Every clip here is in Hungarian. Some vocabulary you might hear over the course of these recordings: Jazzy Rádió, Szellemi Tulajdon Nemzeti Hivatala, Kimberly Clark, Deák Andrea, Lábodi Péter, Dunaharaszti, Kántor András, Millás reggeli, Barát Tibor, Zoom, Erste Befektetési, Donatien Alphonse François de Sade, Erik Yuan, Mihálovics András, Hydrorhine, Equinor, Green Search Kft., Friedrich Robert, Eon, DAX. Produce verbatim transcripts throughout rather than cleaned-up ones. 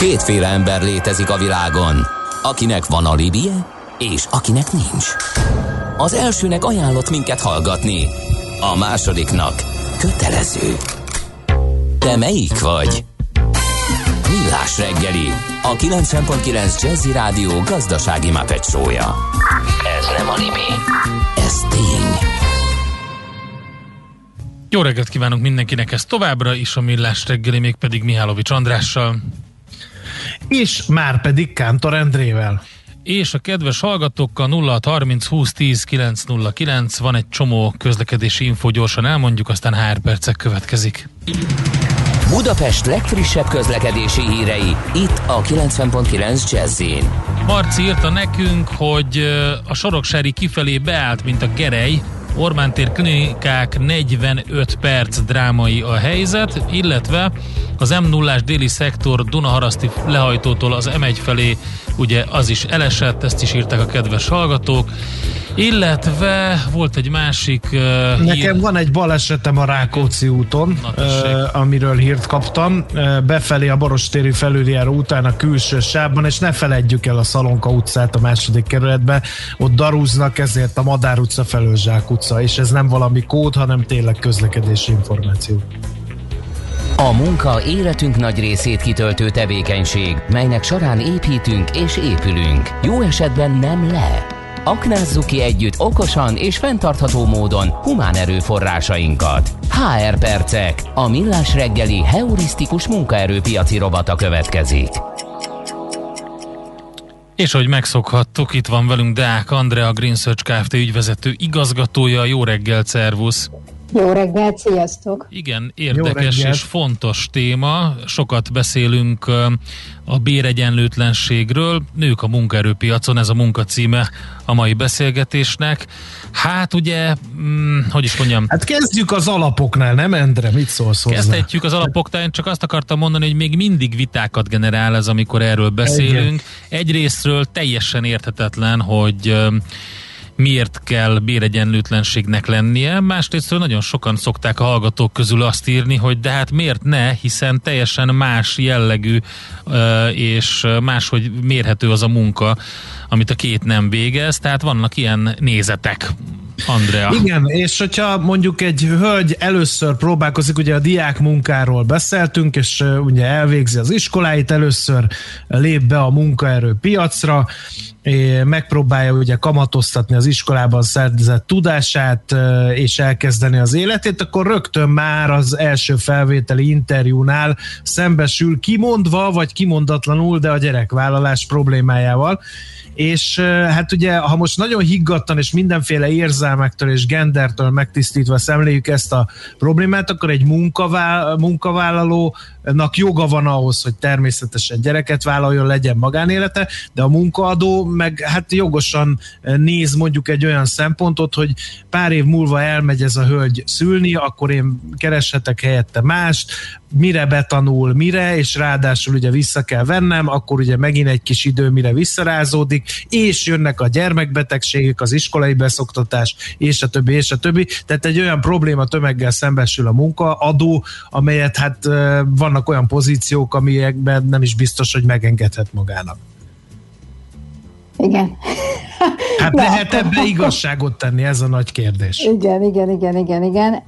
Kétféle ember létezik a világon, akinek van alibije, és akinek nincs. Az elsőnek ajánlott minket hallgatni, a másodiknak kötelező. Te melyik vagy? Millás reggeli, a kilencven egész kilenc Jazzy Rádió gazdasági mápecsója. Ez nem animi, ez tény. Jó reggelt kívánunk mindenkinek, ez továbbra is a Millás reggeli, mégpedig Mihálovics Andrással. És már pedig Kántor Andrével. És a kedves hallgatókkal nulla hat harminc húsz tíz kilenc nulla kilenc van egy csomó közlekedési infó, gyorsan elmondjuk, aztán há er percek következik. Budapest legfrissebb közlekedési hírei, itt a kilencven egész kilenc Jazz-én. Marci írta nekünk, hogy a Soroksári kifelé beállt, mint a gerej. Orbán tér klinikák negyvenöt perc, drámai a helyzet, illetve az em nullás déli szektor Dunaharaszti lehajtótól az em egy felé, ugye az is elesett, ezt is írták a kedves hallgatók, illetve volt egy másik uh, nekem hír... van egy balesetem a Rákóczi úton, Na, uh, amiről hírt kaptam, uh, befelé a Barostéri felüljáró után a külső sávban, és ne feledjük el a Szalonka utcát a második kerületbe, ott darúznak, ezért a Madár utca felől Zsák utca, és ez nem valami kód, hanem tényleg közlekedési információ. A munka életünk nagy részét kitöltő tevékenység, melynek során építünk és épülünk. Jó esetben nem le. Aknázzuk ki együtt okosan és fenntartható módon humán erőforrásainkat. há er percek, a Millás reggeli heurisztikus munkaerőpiaci robata következik. És hogy megszokhattuk, itt van velünk Deák Andrea, Green Search Kft. Ügyvezető igazgatója. Jó reggelt, szervusz! Jó reggelt, sziasztok! Igen, érdekes és fontos téma. Sokat beszélünk a béregyenlőtlenségről. Nők a munkaerőpiacon, ez a munkacíme a mai beszélgetésnek. Hát ugye, hm, hogy is mondjam... Hát kezdjük az alapoknál, nem Endre? Mit szólsz hozzá? Kezdhetjük az alapoknál, én csak azt akartam mondani, hogy még mindig vitákat generál ez, amikor erről beszélünk. Egyrésztről teljesen érthetetlen, hogy... miért kell béregyenlőtlenségnek lennie. Másrésztről nagyon sokan szokták a hallgatók közül azt írni, hogy de hát miért ne, hiszen teljesen más jellegű és máshogy mérhető az a munka, amit a két nem végez, tehát vannak ilyen nézetek. Andrea. Igen, és hogyha mondjuk egy hölgy először próbálkozik, ugye a diák munkáról beszéltünk, és ugye elvégzi az iskoláit, először lép be a munkaerő piacra, megpróbálja ugye kamatoztatni az iskolában szerzett tudását, és elkezdeni az életét, akkor rögtön már az első felvételi interjúnál szembesül kimondva, vagy kimondatlanul, de a gyerekvállalás problémájával. És hát ugye, ha most nagyon higgadtan és mindenféle érzelmektől és gendertől megtisztítva szemléljük ezt a problémát, akkor egy munkavállalónak joga van ahhoz, hogy természetesen gyereket vállaljon, legyen magánélete, de a munkaadó meg hát jogosan néz mondjuk egy olyan szempontot, hogy pár év múlva elmegy ez a hölgy szülni, akkor én kereshetek helyette mást, mire betanul, mire, és ráadásul ugye vissza kell vennem, akkor ugye megint egy kis idő, mire visszarázódik, és jönnek a gyermekbetegségek, az iskolai beszoktatás, és a többi, és a többi. Tehát egy olyan probléma tömeggel szembesül a munkaadó, amelyet hát vannak olyan pozíciók, amikben nem is biztos, hogy megengedhet magának. Igen. Hát de lehet akkor... ebbe igazságot tenni, ez a nagy kérdés. Igen, igen, igen, igen, igen.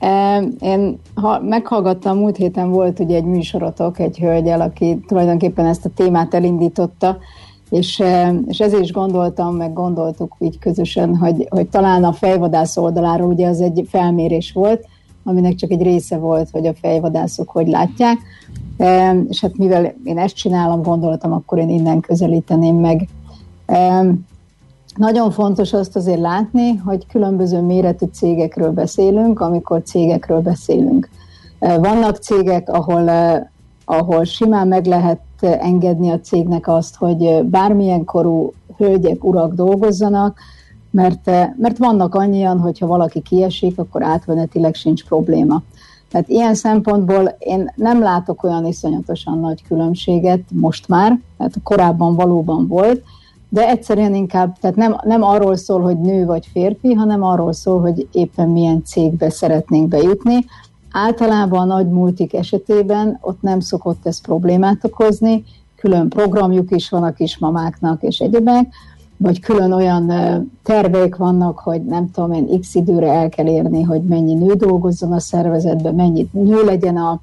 Én ha meghallgattam, múlt héten volt ugye egy műsorotok egy hölgyel, aki tulajdonképpen ezt a témát elindította, és, és ezért is gondoltam, meg gondoltuk így közösen, hogy, hogy talán a fejvadász oldaláról, ugye az egy felmérés volt, aminek csak egy része volt, hogy a fejvadászok hogy látják, és hát mivel én ezt csinálom, gondoltam, akkor én innen közelíteném meg. Nagyon fontos azt azért látni, hogy különböző méretű cégekről beszélünk, amikor cégekről beszélünk. Vannak cégek, ahol, ahol simán meg lehet engedni a cégnek azt, hogy bármilyen korú hölgyek, urak dolgozzanak, mert, mert vannak annyian, hogyha valaki kiesik, akkor átmenetileg sincs probléma. Tehát ilyen szempontból én nem látok olyan iszonyatosan nagy különbséget most már, tehát korábban valóban volt, de egyszerűen inkább, tehát nem, nem arról szól, hogy nő vagy férfi, hanem arról szól, hogy éppen milyen cégbe szeretnénk bejutni. Általában a nagy multik esetében ott nem szokott ez problémát okozni, külön programjuk is van a kismamáknak és egyébek, vagy külön olyan terveik vannak, hogy nem tudom én, x időre el kell érni, hogy mennyi nő dolgozzon a szervezetben, mennyi nő legyen a,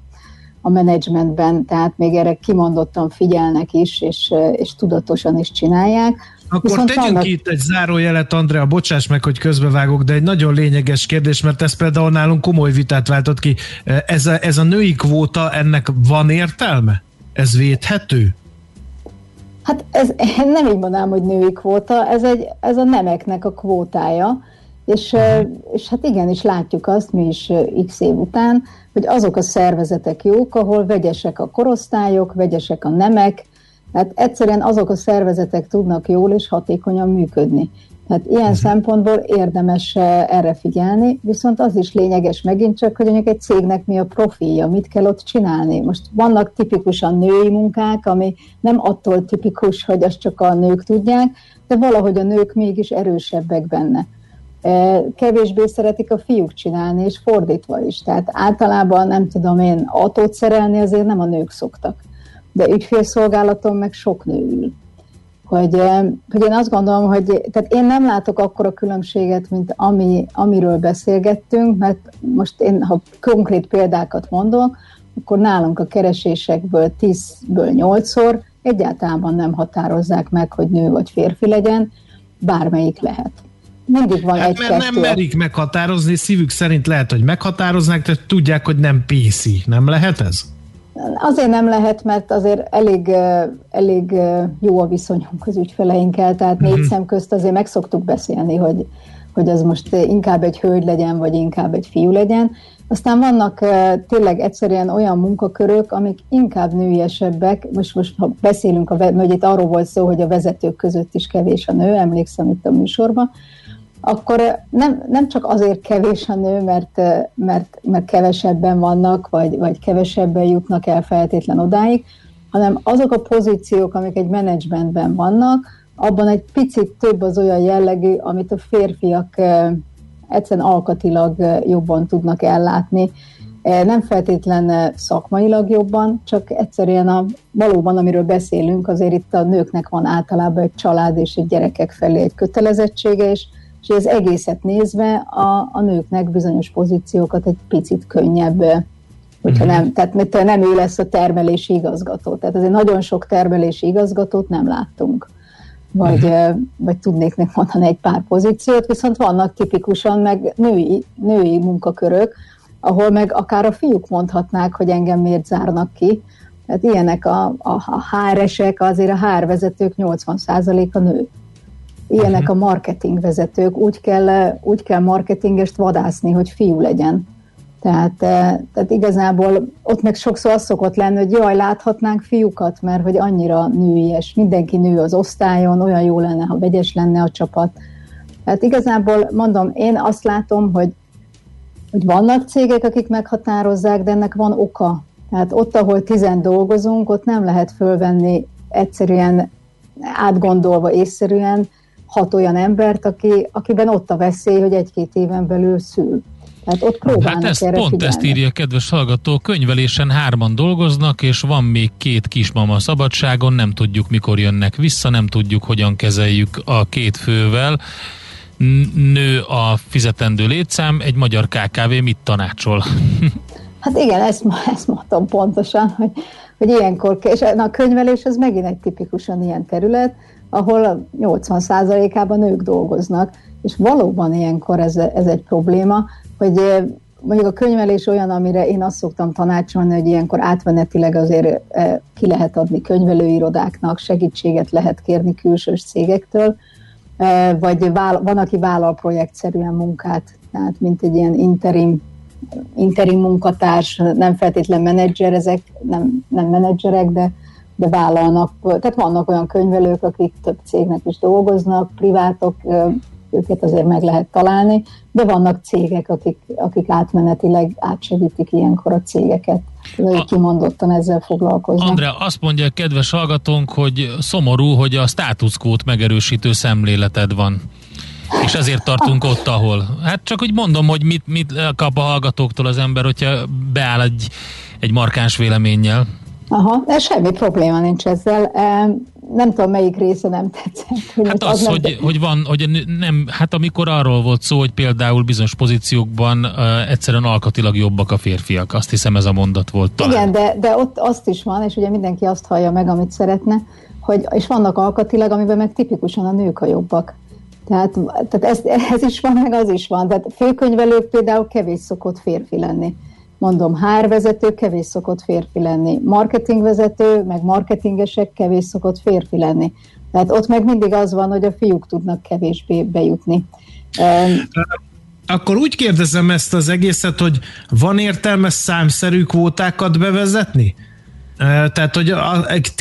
a menedzsmentben, tehát még erre kimondottan figyelnek is, és, és tudatosan is csinálják. Akkor viszont tegyünk vannak... itt egy zárójelet, Andrea, bocsáss meg, hogy közbevágok, de egy nagyon lényeges kérdés, mert ez például nálunk komoly vitát váltott ki. Ez a, ez a női kvóta, ennek van értelme? Ez védhető? Hát ez, én nem így mondanám, hogy női kvóta, ez, egy, ez a nemeknek a kvótája, és, és hát igenis látjuk azt mi is x év után, hogy azok a szervezetek jók, ahol vegyesek a korosztályok, vegyesek a nemek, hát egyszerűen azok a szervezetek tudnak jól és hatékonyan működni. Hát ilyen szempontból érdemes erre figyelni, viszont az is lényeges megint csak, hogy mondjuk egy cégnek mi a profilja, mit kell ott csinálni. Most vannak tipikusan női munkák, ami nem attól tipikus, hogy azt csak a nők tudják, de valahogy a nők mégis erősebbek benne. Kevésbé szeretik a fiúk csinálni, és fordítva is. Tehát általában nem tudom én autót szerelni, azért nem a nők szoktak. De ügyfélszolgálaton meg sok nő ül. Hogy, hogy én azt gondolom, hogy tehát én nem látok akkora különbséget, mint ami, amiről beszélgettünk, mert most én, ha konkrét példákat mondok, akkor nálunk a keresésekből tízből nyolcszor egyáltalán nem határozzák meg, hogy nő vagy férfi legyen, bármelyik lehet. Mindig van hát, egy-kettő. Nem merik meghatározni, szívük szerint lehet, hogy meghatároznák, de tudják, hogy nem pé cé. Nem lehet ez? Azért nem lehet, mert azért elég, elég jó a viszonyunk az ügyfeleinkkel, tehát négy szem közt azért meg szoktuk beszélni, hogy, hogy az most inkább egy hölgy legyen, vagy inkább egy fiú legyen. Aztán vannak tényleg egyszerűen olyan munkakörök, amik inkább nőiesebbek. Most, most ha beszélünk, mert itt arról volt szó, hogy a vezetők között is kevés a nő, emlékszem itt a műsorban, akkor nem, nem csak azért kevés a nő, mert, mert, mert kevesebben vannak, vagy, vagy kevesebben jutnak el feltétlen odáig, hanem azok a pozíciók, amik egy menedzsmentben vannak, abban egy picit több az olyan jellegű, amit a férfiak egyszerűen alkatilag jobban tudnak ellátni. Nem feltétlen szakmailag jobban, csak egyszerűen a, valóban, amiről beszélünk, azért itt a nőknek van általában egy család és egy gyerekek felé egy kötelezettsége, és és az egészet nézve a, a nőknek bizonyos pozíciókat egy picit könnyebb, hogyha nem, tehát mert nem ő lesz a termelési igazgató. Tehát azért nagyon sok termelési igazgatót nem láttunk. Vagy, vagy tudnék még mondani egy pár pozíciót, viszont vannak tipikusan meg női, női munkakörök, ahol meg akár a fiúk mondhatnák, hogy engem miért zárnak ki. Tehát ilyenek a, a há er-esek, azért a há er vezetők nyolcvan százaléka nő. Ilyenek a marketingvezetők, úgy kell, úgy kell marketingest vadászni, hogy fiú legyen. Tehát, tehát igazából ott meg sokszor az szokott lenni, hogy jaj, láthatnánk fiúkat, mert hogy annyira nőies, mindenki nő az osztályon, olyan jó lenne, ha vegyes lenne a csapat. Tehát igazából mondom, én azt látom, hogy, hogy vannak cégek, akik meghatározzák, de ennek van oka. Tehát ott, ahol tizen dolgozunk, ott nem lehet fölvenni egyszerűen, átgondolva észszerűen, hat olyan embert, aki, akiben ott a veszély, hogy egy-két éven belül szül. Tehát ott próbálnak hát ezt, erre pont figyelni. Ezt írja, kedves hallgató, könyvelésen hárman dolgoznak, és van még két kismama szabadságon, nem tudjuk, mikor jönnek vissza, nem tudjuk, hogyan kezeljük a két fővel. Nő a fizetendő létszám, egy magyar ká ká vé mit tanácsol? Hát igen, ezt, ezt mondtam pontosan, hogy, hogy ilyenkor, és a könyvelés az megint egy tipikusan ilyen terület, ahol nyolcvan százalékában ők dolgoznak, és valóban ilyenkor ez, ez egy probléma, hogy mondjuk a könyvelés olyan, amire én azt szoktam tanácsolni, hogy ilyenkor átmenetileg azért ki lehet adni könyvelőirodáknak, segítséget lehet kérni külsős cégektől, vagy vállal, van, aki vállal projektszerűen munkát, tehát mint egy ilyen interim, interim munkatárs, nem feltétlen menedzser, ezek nem, nem menedzserek, de de vállalnak, tehát vannak olyan könyvelők, akik több cégnek is dolgoznak, privátok, őket azért meg lehet találni, de vannak cégek, akik, akik átmenetileg átsegítik ilyenkor a cégeket. Ők kimondottan ezzel foglalkoznak. Andrea, azt mondja a kedves hallgatónk, hogy szomorú, hogy a státuszkót megerősítő szemléleted van. És ezért tartunk ott, ahol. Hát csak úgy mondom, hogy mit, mit kap a hallgatóktól az ember, hogyha beáll egy, egy markáns véleménnyel. Aha, de semmi probléma nincs ezzel. Nem tudom, melyik része nem tetszett. Hogy hát az, az hogy, t- hogy van, hogy nem, hát amikor arról volt szó, hogy például bizonyos pozíciókban uh, egyszerűen alkatilag jobbak a férfiak. Azt hiszem, ez a mondat volt talán. Igen, de, de ott azt is van, és ugye mindenki azt hallja meg, amit szeretne, hogy, és vannak alkatilag, amiben meg tipikusan a nők a jobbak. Tehát, tehát ez, ez is van, meg az is van. Tehát főkönyvelők például kevés szokott férfi lenni. Mondom, há er vezető kevés szokott férfi lenni. Marketing vezető, meg marketingesek kevés szokott férfi lenni. Tehát ott meg mindig az van, hogy a fiúk tudnak kevésbé bejutni. Akkor úgy kérdezem ezt az egészet, hogy van értelme számszerű kvótákat bevezetni? Tehát, hogy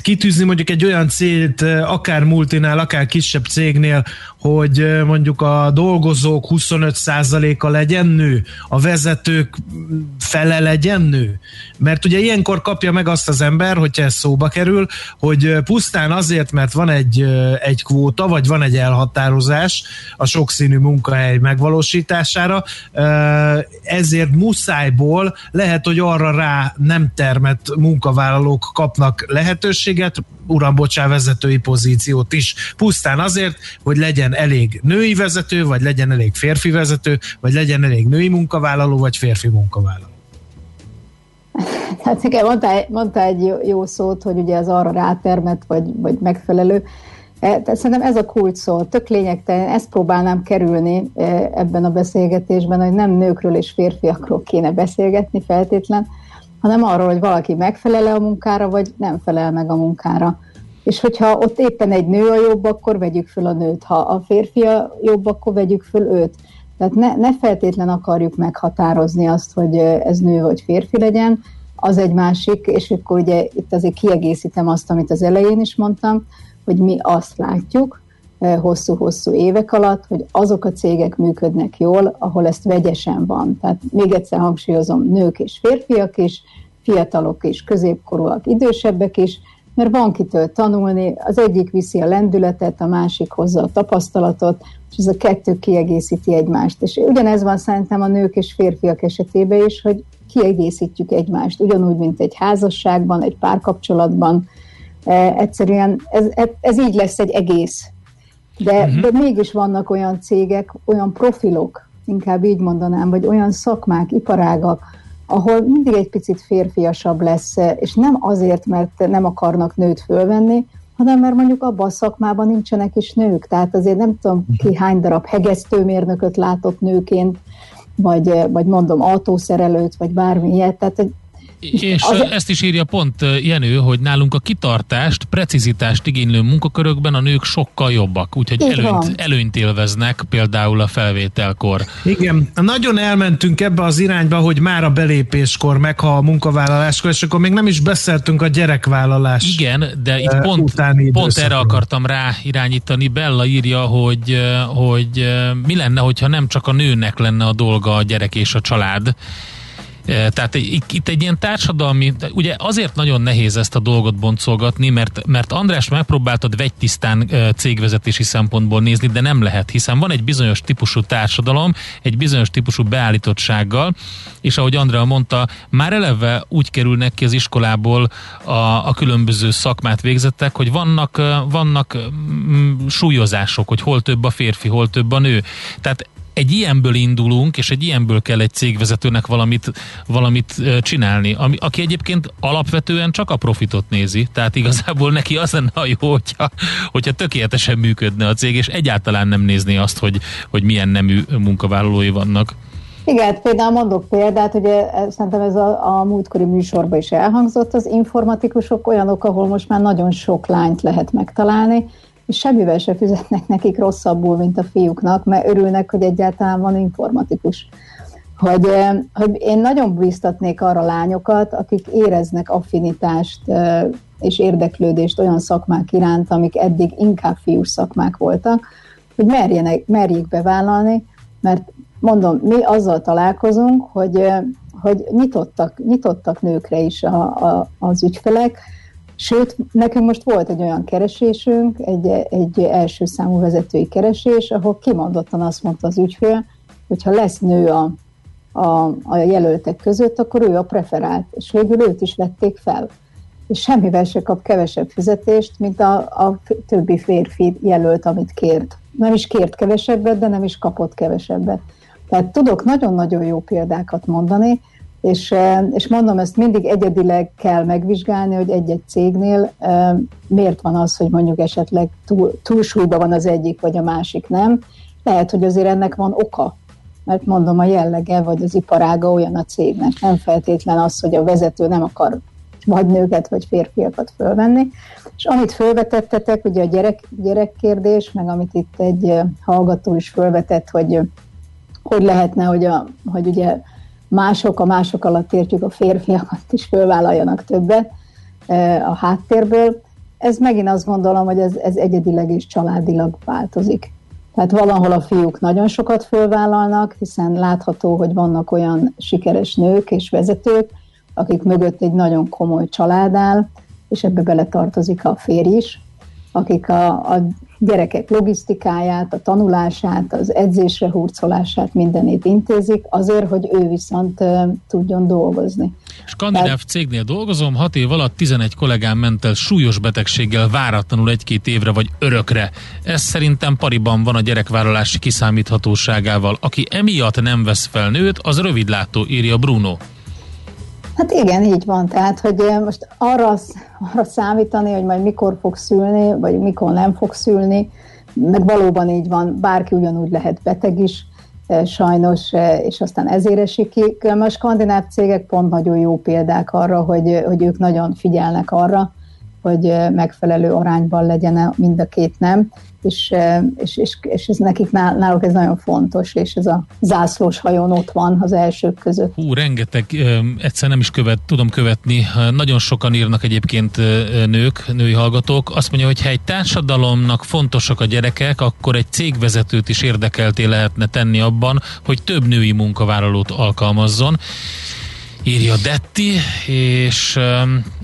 kitűzni mondjuk egy olyan célt, akár multinál, akár kisebb cégnél, hogy mondjuk a dolgozók huszonöt százaléka legyen nő, a vezetők fele legyen nő. Mert ugye ilyenkor kapja meg azt az ember, hogyha ez szóba kerül, hogy pusztán azért, mert van egy, egy kvóta, vagy van egy elhatározás a sokszínű munkahely megvalósítására, ezért muszájból lehet, hogy arra rá nem termett munkavállalók kapnak lehetőséget, uram, bocsá, vezetői pozíciót is. Pusztán azért, hogy legyen elég női vezető, vagy legyen elég férfi vezető, vagy legyen elég női munkavállaló, vagy férfi munkavállaló. Hát igen, mondtál, mondtál egy jó szót, hogy ugye az arra rátermet, vagy, vagy megfelelő. Szerintem ez a kulcs szó, tök lényegtelen, ezt próbálnám kerülni ebben a beszélgetésben, hogy nem nőkről és férfiakról kéne beszélgetni feltétlen, hanem arról, hogy valaki megfelel a munkára, vagy nem felel meg a munkára. És hogyha ott éppen egy nő a jobb, akkor vegyük föl a nőt. Ha a férfi a jobb, akkor vegyük föl őt. Tehát ne, ne feltétlen akarjuk meghatározni azt, hogy ez nő vagy férfi legyen, az egy másik, és akkor ugye itt azért kiegészítem azt, amit az elején is mondtam, hogy mi azt látjuk hosszú-hosszú évek alatt, hogy azok a cégek működnek jól, ahol ezt vegyesen van. Tehát még egyszer hangsúlyozom, nők és férfiak is, fiatalok is, középkorúak, idősebbek is, mert van kitől tanulni, az egyik viszi a lendületet, a másik hozza a tapasztalatot, és ez a kettő kiegészíti egymást. És ugyanez van szerintem a nők és férfiak esetében is, hogy kiegészítjük egymást, ugyanúgy, mint egy házasságban, egy párkapcsolatban. Egyszerűen ez, ez így lesz egy egész. De, uh-huh. de mégis vannak olyan cégek, olyan profilok, inkább így mondanám, vagy olyan szakmák, iparágak, ahol mindig egy picit férfiasabb lesz, és nem azért, mert nem akarnak nőt fölvenni, hanem mert mondjuk abban a szakmában nincsenek is nők. Tehát azért nem tudom ki hány darab hegesztőmérnököt látott nőként, vagy, vagy mondom autószerelőt, vagy bármi ilyet. Tehát, és az... ezt is írja pont Jenő, hogy nálunk a kitartást, precizitást igénylő munkakörökben a nők sokkal jobbak, úgyhogy előnyt, előnyt élveznek például a felvételkor. Igen, nagyon elmentünk ebbe az irányba, hogy már a belépéskor, meg ha a munkavállaláskor, és akkor még nem is beszéltünk a gyerekvállalás. Igen, de itt pont, pont erre akartam rá irányítani. Bella írja, hogy, hogy mi lenne, hogyha nem csak a nőnek lenne a dolga a gyerek és a család. Tehát itt egy ilyen társadalmi, ugye azért nagyon nehéz ezt a dolgot boncolgatni, mert, mert András, megpróbáltad vegytisztán cégvezetési szempontból nézni, de nem lehet, hiszen van egy bizonyos típusú társadalom, egy bizonyos típusú beállítottsággal, és ahogy Andrea mondta, már eleve úgy kerülnek ki az iskolából a, a különböző szakmát végzettek, hogy vannak, vannak súlyozások, hogy hol több a férfi, hol több a nő. Tehát egy ilyenből indulunk, és egy ilyenből kell egy cégvezetőnek valamit, valamit csinálni, ami, aki egyébként alapvetően csak a profitot nézi, tehát igazából neki az lenne a jó, hogyha, hogyha tökéletesen működne a cég, és egyáltalán nem nézni azt, hogy, hogy milyen nemű munkavállalói vannak. Igen, például mondok példát, ugye szerintem ez a, a múltkori műsorban is elhangzott, az informatikusok olyanok, ahol most már nagyon sok lányt lehet megtalálni, és semmivel se fizetnek nekik rosszabbul, mint a fiúknak, mert örülnek, hogy egyáltalán van informatikus. Hogy, hogy én nagyon bíztatnék arra lányokat, akik éreznek affinitást és érdeklődést olyan szakmák iránt, amik eddig inkább fiús szakmák voltak, hogy merjenek, merjék bevállalni, mert mondom, mi azzal találkozunk, hogy, hogy nyitottak, nyitottak nőkre is a, a, az ügyfelek. Sőt, nekünk most volt egy olyan keresésünk, egy, egy első számú vezetői keresés, ahol kimondottan azt mondta az ügyfél, hogy ha lesz nő a, a, a jelöltek között, akkor ő a preferált, és végül őt is vették fel. és semmivel se kap kevesebb fizetést, mint a, a többi férfi jelölt, amit kért. Nem is kért kevesebbet, de nem is kapott kevesebbet. Tehát tudok nagyon-nagyon jó példákat mondani, és, és mondom, ezt mindig egyedileg kell megvizsgálni, hogy egy-egy cégnél e, miért van az, hogy mondjuk esetleg túl, túlsúlyban van az egyik, vagy a másik nem. Lehet, hogy azért ennek van oka, mert mondom, a jellege vagy az iparága olyan a cégnek. Nem feltétlen az, hogy a vezető nem akar vagy nőket, vagy férfiakat fölvenni. És amit fölvetettetek, ugye a gyerek, gyerekkérdés, meg amit itt egy hallgató is fölvetett, hogy hogy lehetne, hogy, a, hogy ugye mások, a mások alatt értjük a férfiakat is fölvállaljanak többet a háttérből. Ez megint azt gondolom, hogy ez, ez egyedileg és családilag változik. Tehát valahol a fiúk nagyon sokat fölvállalnak, hiszen látható, hogy vannak olyan sikeres nők és vezetők, akik mögött egy nagyon komoly család áll, és ebbe beletartozik a férj is, akik a, a gyerekek logisztikáját, a tanulását, az edzésre hurcolását, mindenét intézik, azért, hogy ő viszont uh, tudjon dolgozni. Skandináv Tehát... cégnél dolgozom, hat év alatt tizenegy kollégám ment el súlyos betegséggel váratlanul egy-két évre vagy örökre. Ez szerintem pariban van a gyerekvállalás kiszámíthatóságával. Aki emiatt nem vesz fel nőt, az rövidlátó, írja Bruno. Hát igen, így van. Tehát, hogy most arra, arra számítani, hogy majd mikor fog szülni, vagy mikor nem fog szülni, meg valóban így van, bárki ugyanúgy lehet beteg is, sajnos, és aztán ezért esik ki. A skandináv cégek pont nagyon jó példák arra, hogy, hogy ők nagyon figyelnek arra, hogy megfelelő arányban legyen mind a két nem, és, és, és, és ez nekik náluk ez nagyon fontos, és ez a zászlós hajón ott van az elsők között. Hú, rengeteg, egyszer nem is követ, tudom követni, nagyon sokan írnak egyébként nők, női hallgatók, azt mondja, hogy ha egy társadalomnak fontosak a gyerekek, akkor egy cégvezetőt is érdekelté lehetne tenni abban, hogy több női munkavállalót alkalmazzon. Írja Detti, és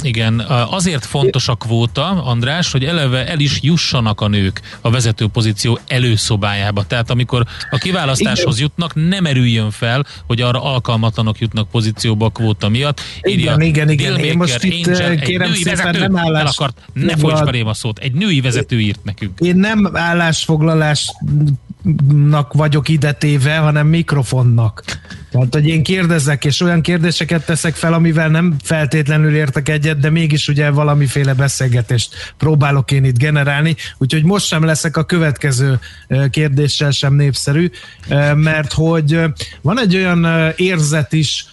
igen, azért fontos a kvóta, András, hogy eleve el is jussanak a nők a vezető pozíció előszobájába. Tehát amikor a kiválasztáshoz jutnak, nem erüljön fel, hogy arra alkalmatlanok jutnak pozícióba a kvóta miatt. Írja, igen, igen, igen. Én most itt Angel, kérem szépen nem állás... Akart, ne folytsd belém a szót, egy női vezető írt nekünk. Én nem állásfoglalás... vagyok idetéve, hanem mikrofonnak. Tehát, hogy én kérdezek, és olyan kérdéseket teszek fel, amivel nem feltétlenül értek egyet, de mégis ugye valamiféle beszélgetést próbálok én itt generálni, úgyhogy most sem leszek a következő kérdéssel sem népszerű, mert hogy van egy olyan érzet is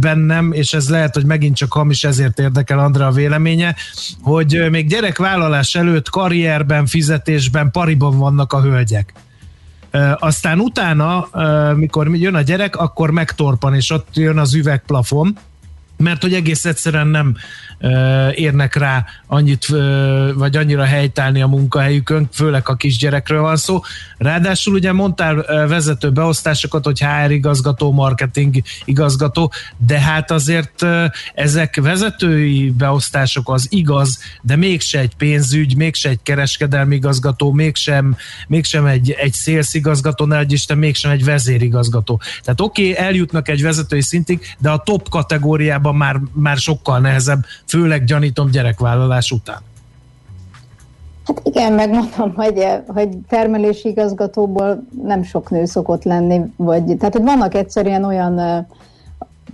bennem, és ez lehet, hogy megint csak hamis, ezért érdekel Andrea a véleménye, hogy még gyerekvállalás előtt karrierben, fizetésben, pariban vannak a hölgyek. Aztán utána, mikor jön a gyerek, akkor megtorpan, és ott jön az üvegplafon, mert hogy egész egyszerűen nem érnek rá annyit, vagy annyira helytállni a munkahelyükön, főleg a kisgyerekről van szó. Ráadásul ugye mondtál vezető beosztásokat, hogy há er igazgató, marketing igazgató, de hát azért ezek vezetői beosztások, az igaz, de mégse egy pénzügy, mégse egy kereskedelmi igazgató, mégsem, mégsem egy, egy sales igazgató, ne adj Isten, mégsem egy vezérigazgató. Tehát oké, okay, eljutnak egy vezetői szintig, de a top kategóriában már, már sokkal nehezebb, főleg gyanítom gyerekvállalás után. Hát igen, megmondom, hogy, hogy termelési igazgatóból nem sok nő szokott lenni, vagy, tehát hogy vannak egyszerűen olyan,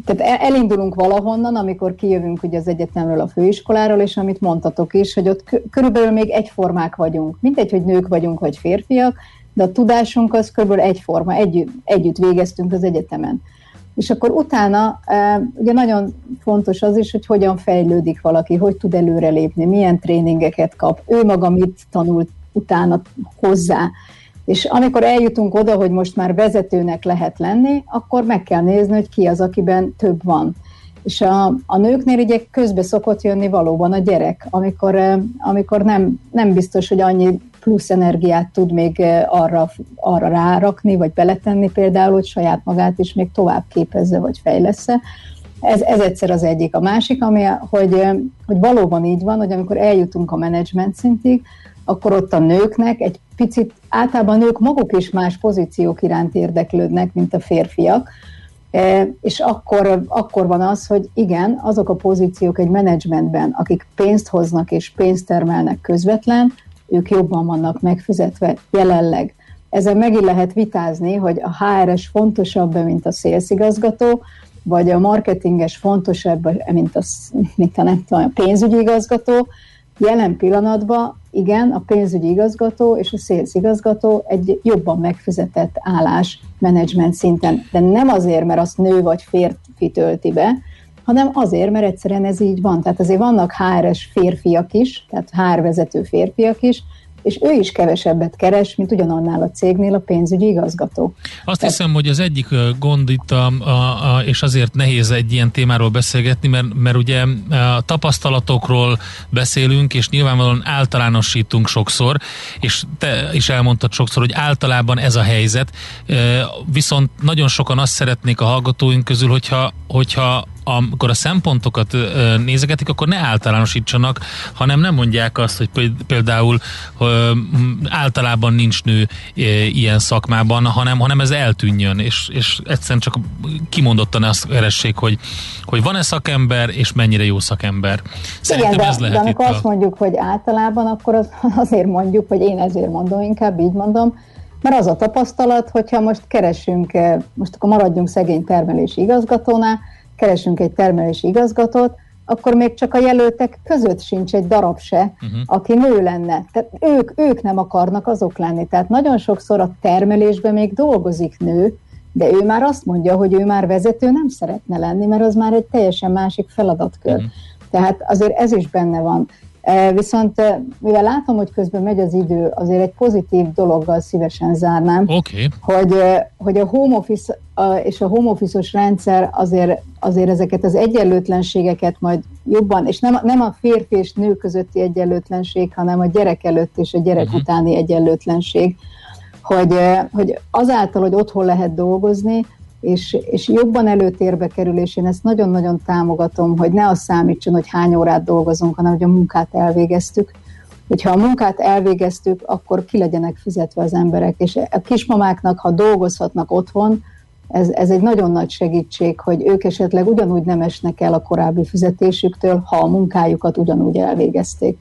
tehát elindulunk valahonnan, amikor kijövünk ugye az egyetemről, a főiskoláról, és amit mondtatok is, hogy ott körülbelül még egyformák vagyunk. Mindegy, hogy nők vagyunk, vagy férfiak, de a tudásunk az körülbelül egyforma, együtt, együtt végeztünk az egyetemen. És akkor utána ugye nagyon fontos az is, hogy hogyan fejlődik valaki, hogy tud előrelépni, milyen tréningeket kap, ő maga mit tanult utána hozzá. És amikor eljutunk oda, hogy most már vezetőnek lehet lenni, akkor meg kell nézni, hogy ki az, akiben több van. És a, a nőknél ugye közbe szokott jönni valóban a gyerek, amikor, amikor nem, nem biztos, hogy annyi plusz energiát tud még arra, arra rárakni, vagy beletenni például, hogy saját magát is még tovább képezze, vagy fejlessze. Ez, ez egyszer az egyik. A másik, ami, hogy, hogy valóban így van, hogy amikor eljutunk a menedzsment szintig, akkor ott a nőknek egy picit, általában a nők maguk is más pozíciók iránt érdeklődnek, mint a férfiak, És akkor, akkor van az, hogy igen, azok a pozíciók egy menedzsmentben, akik pénzt hoznak és pénzt termelnek közvetlen, ők jobban vannak megfizetve jelenleg. Ezen megint lehet vitázni, hogy a há er es fontosabb, mint a szélszigazgató, vagy a marketinges fontosabb, mint a, mint a, nem tudom, a pénzügyi igazgató. Jelen pillanatban igen, a pénzügyi igazgató és a szélszigazgató egy jobban megfizetett állás menedzsment szinten, de nem azért, mert azt nő vagy férfi tölti be, hanem azért, mert egyszerűen ez így van. Tehát azért vannak há er es férfiak is, tehát há er vezető férfiak is, és ő is kevesebbet keres, mint ugyanannál a cégnél a pénzügyi igazgató. Azt Te- hiszem, hogy az egyik gond itt, a, a, a, és azért nehéz egy ilyen témáról beszélgetni, mert, mert ugye a tapasztalatokról beszélünk, és nyilvánvalóan általánosítunk sokszor, és te is elmondtad sokszor, hogy általában ez a helyzet, viszont nagyon sokan azt szeretnék a hallgatóink közül, hogyha, hogyha amikor a szempontokat nézegetik, akkor ne általánosítsanak, hanem nem mondják azt, hogy például általában nincs nő ilyen szakmában, hanem, hanem ez eltűnjön, és, és egyszerűen csak kimondottan azt keressék, hogy, hogy van-e szakember, és mennyire jó szakember. Szerintem igen, de, ez lehet de amikor azt a... mondjuk, hogy általában, akkor az, azért mondjuk, hogy én ezért mondom, inkább így mondom, mert az a tapasztalat, hogyha most keresünk, most akkor maradjunk szegény termelési igazgatónál, keresünk egy termelési igazgatót, akkor még csak a jelöltek között sincs egy darab se, uh-huh. aki nő lenne. Tehát ők, ők nem akarnak azok lenni. Tehát nagyon sokszor a termelésben még dolgozik nő, de ő már azt mondja, hogy ő már vezető nem szeretne lenni, mert az már egy teljesen másik feladatkör. Uh-huh. Tehát azért ez is benne van. Viszont mivel látom, hogy közben megy az idő, azért egy pozitív dologgal szívesen zárnám, okay. hogy, hogy a home office és a home office-os rendszer azért, azért ezeket az egyenlőtlenségeket majd jobban, és nem, nem a férfi és nő közötti egyenlőtlenség, hanem a gyerek előtt és a gyerek uh-huh. utáni egyenlőtlenség, hogy, hogy azáltal, hogy otthon lehet dolgozni, És, és jobban előtérbe kerül, és én ezt nagyon-nagyon támogatom, hogy ne azt számítson, hogy hány órát dolgozunk, hanem hogy a munkát elvégeztük. Hogyha a munkát elvégeztük, akkor ki legyenek fizetve az emberek. És a kismamáknak, ha dolgozhatnak otthon, ez, ez egy nagyon nagy segítség, hogy ők esetleg ugyanúgy nem esnek el a korábbi fizetésüktől, ha a munkájukat ugyanúgy elvégezték.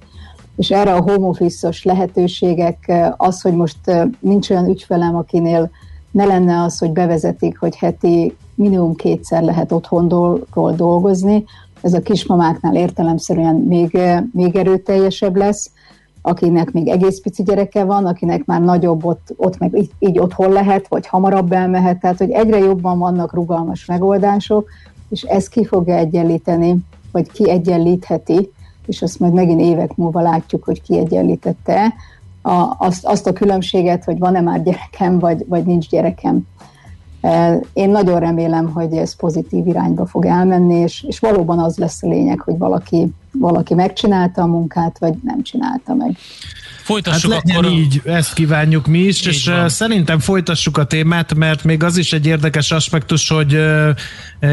És erre a home office-os lehetőségek, az, hogy most nincs olyan ügyfelem, akinél ne lenne az, hogy bevezetik, hogy heti minimum kétszer lehet otthonról dolgozni. Ez a kismamáknál értelemszerűen még, még erőteljesebb lesz, akinek még egész pici gyereke van, akinek már nagyobb, ott, ott meg így, így otthon lehet, vagy hamarabb elmehet. Tehát, hogy egyre jobban vannak rugalmas megoldások, és ez ki fogja egyenlíteni, vagy ki egyenlítheti, és azt majd megint évek múlva látjuk, hogy ki egyenlítette A, azt, azt a különbséget, hogy van-e már gyerekem, vagy, vagy nincs gyerekem. Én nagyon remélem, hogy ez pozitív irányba fog elmenni, és, és valóban az lesz a lényeg, hogy valaki, valaki megcsinálta a munkát, vagy nem csinálta meg. Folytassuk hát akkor. Így, ezt kívánjuk mi is, így és van. Szerintem folytassuk a témát, mert még az is egy érdekes aspektus, hogy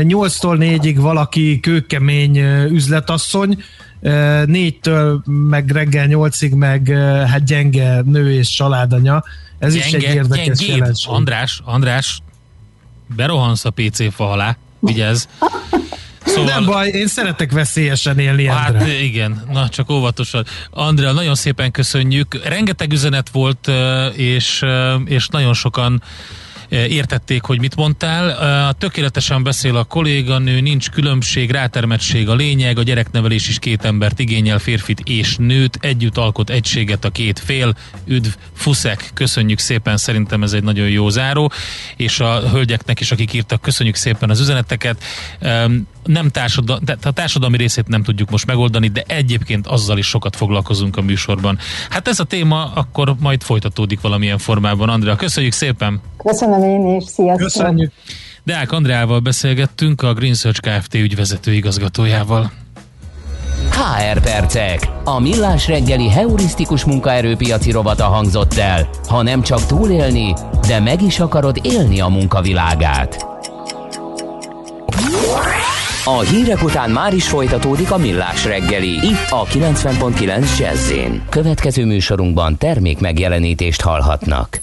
nyolctól négyig valaki kőkemény üzletasszony, négytől meg reggel nyolcig meg hát gyenge nő és családanya. Ez gyenge, is egy érdekes jelenség. András, András, berohansz a pé cé fa alá, vigyázz. Szóval... Nem baj, én szeretek veszélyesen élni, Andrea. Hát igen, na csak óvatosan. Andrea, nagyon szépen köszönjük. Rengeteg üzenet volt, és, és nagyon sokan értették, hogy mit mondtál. Tökéletesen beszél a kolléganő, nincs különbség, rátermettség a lényeg, a gyereknevelés is két embert igényel, férfit és nőt, együtt alkot egységet a két fél. Üdv, fuszek, köszönjük szépen, szerintem ez egy nagyon jó záró, és a hölgyeknek is, akik írtak, köszönjük szépen az üzeneteket. Nem társadal, de a társadalmi részét nem tudjuk most megoldani, de egyébként azzal is sokat foglalkozunk a műsorban. Hát ez a téma akkor majd folytatódik valamilyen formában. Andrea, köszönjük szépen! Köszönöm én is, sziasztok! Köszönjük! Deák Andreával beszélgettünk, a Green Search Kft. Ügyvezető igazgatójával. há er percek. A millás reggeli heurisztikus munkaerőpiaci rovata hangzott el. Ha nem csak túlélni, de meg is akarod élni a munkavilágát. A hírek után már is folytatódik a millás reggeli, itt a kilencven egész kilenc Jazzin. Következő műsorunkban termék megjelenítést hallhatnak.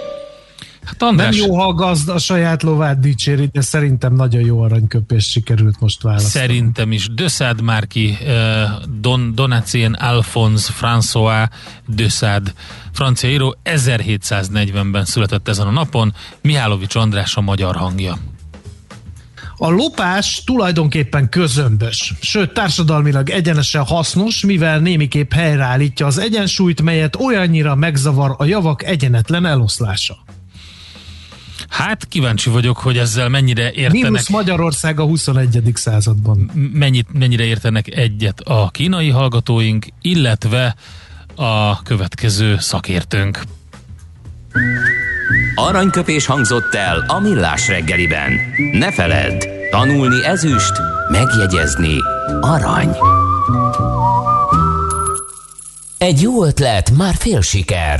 Hát András, nem jó, ha a gazda a saját lovát dicséri, de szerintem nagyon jó aranyköpés sikerült most választani. Szerintem is. De Sade már ki, Don, Donatien Alphonse François de Sade, francia író, ezerhétszáznegyvenben született ezen a napon. Mihálovics András a magyar hangja. A lopás tulajdonképpen közömbös, sőt társadalmilag egyenesen hasznos, mivel némiképp helyreállítja az egyensúlyt, melyet olyannyira megzavar a javak egyenetlen eloszlása. Hát kíváncsi vagyok, hogy ezzel mennyire értenek... Mínusz Magyarország a huszonegyedik században. Mennyit, mennyire értenek egyet a kínai hallgatóink, illetve a következő szakértőnk. Aranyköpés hangzott el a Millás reggeliben. Ne feledd, tanulni ezüst, megjegyezni arany. Egy jó ötlet, már fél siker.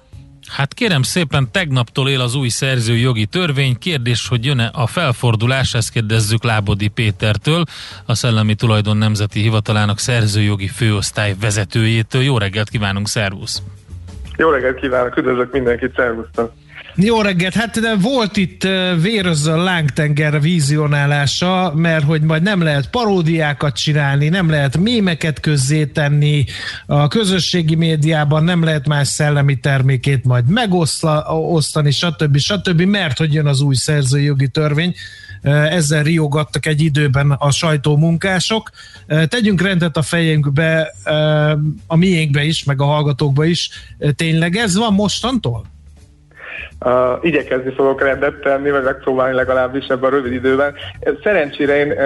Hát kérem szépen, tegnaptól él az új szerzőjogi törvény. Kérdés, hogy jön-e a felfordulás, ezt kérdezzük Lábodi Pétertől, a Szellemi Tulajdon Nemzeti Hivatalának szerzőjogi főosztály vezetőjétől. Jó reggelt kívánunk, szervusz! Jó reggelt kívánok, üdvözlök mindenkit, szervusztok! Jó reggelt, hát de volt itt vérözzön lángtenger vizionálása, mert hogy majd nem lehet paródiákat csinálni, nem lehet mémeket közzétenni, a közösségi médiában nem lehet más szellemi termékét majd megosztani, stb. stb., mert hogy jön az új szerzőjogi törvény. Ezzel riogattak egy időben a sajtómunkások. Tegyünk rendet a fejünkbe, a miénkbe is, meg a hallgatókba is. Tényleg ez van mostantól? Uh, igyekezni fogok rendet tenni, vagy megpróbálni legalábbis ebben a rövid időben. Szerencsére én uh,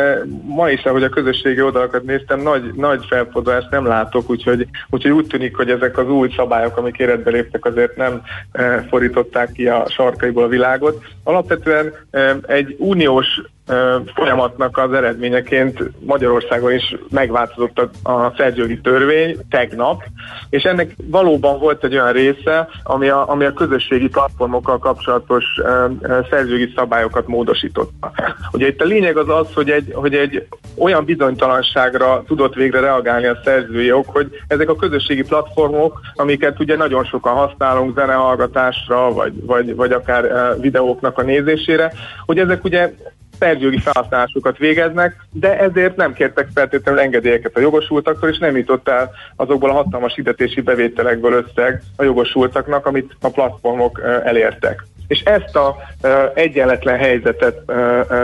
ma is, ahogy a közösségi oldalakat néztem, nagy, nagy felfordulást nem látok, úgyhogy, úgyhogy úgy tűnik, hogy ezek az új szabályok, amik életbe léptek, azért nem uh, fordították ki a sarkaiból a világot. Alapvetően uh, egy uniós folyamatnak az eredményeként Magyarországon is megváltozott a szerzőjogi törvény tegnap, és ennek valóban volt egy olyan része, ami a, ami a közösségi platformokkal kapcsolatos szerzőjogi szabályokat módosította. Ugye itt a lényeg az az, hogy egy, hogy egy olyan bizonytalanságra tudott végre reagálni a szerzői jog, hogy ezek a közösségi platformok, amiket ugye nagyon sokan használunk zenehallgatásra, vagy, vagy, vagy akár videóknak a nézésére, hogy ezek ugye szerzőjogi felhasználásokat végeznek, de ezért nem kértek feltétlenül engedélyeket a jogosultaktól, és nem jutott el azokból a hatalmas hirdetési bevételekből összeg a jogosultaknak, amit a platformok elértek. És ezt az egyenletlen helyzetet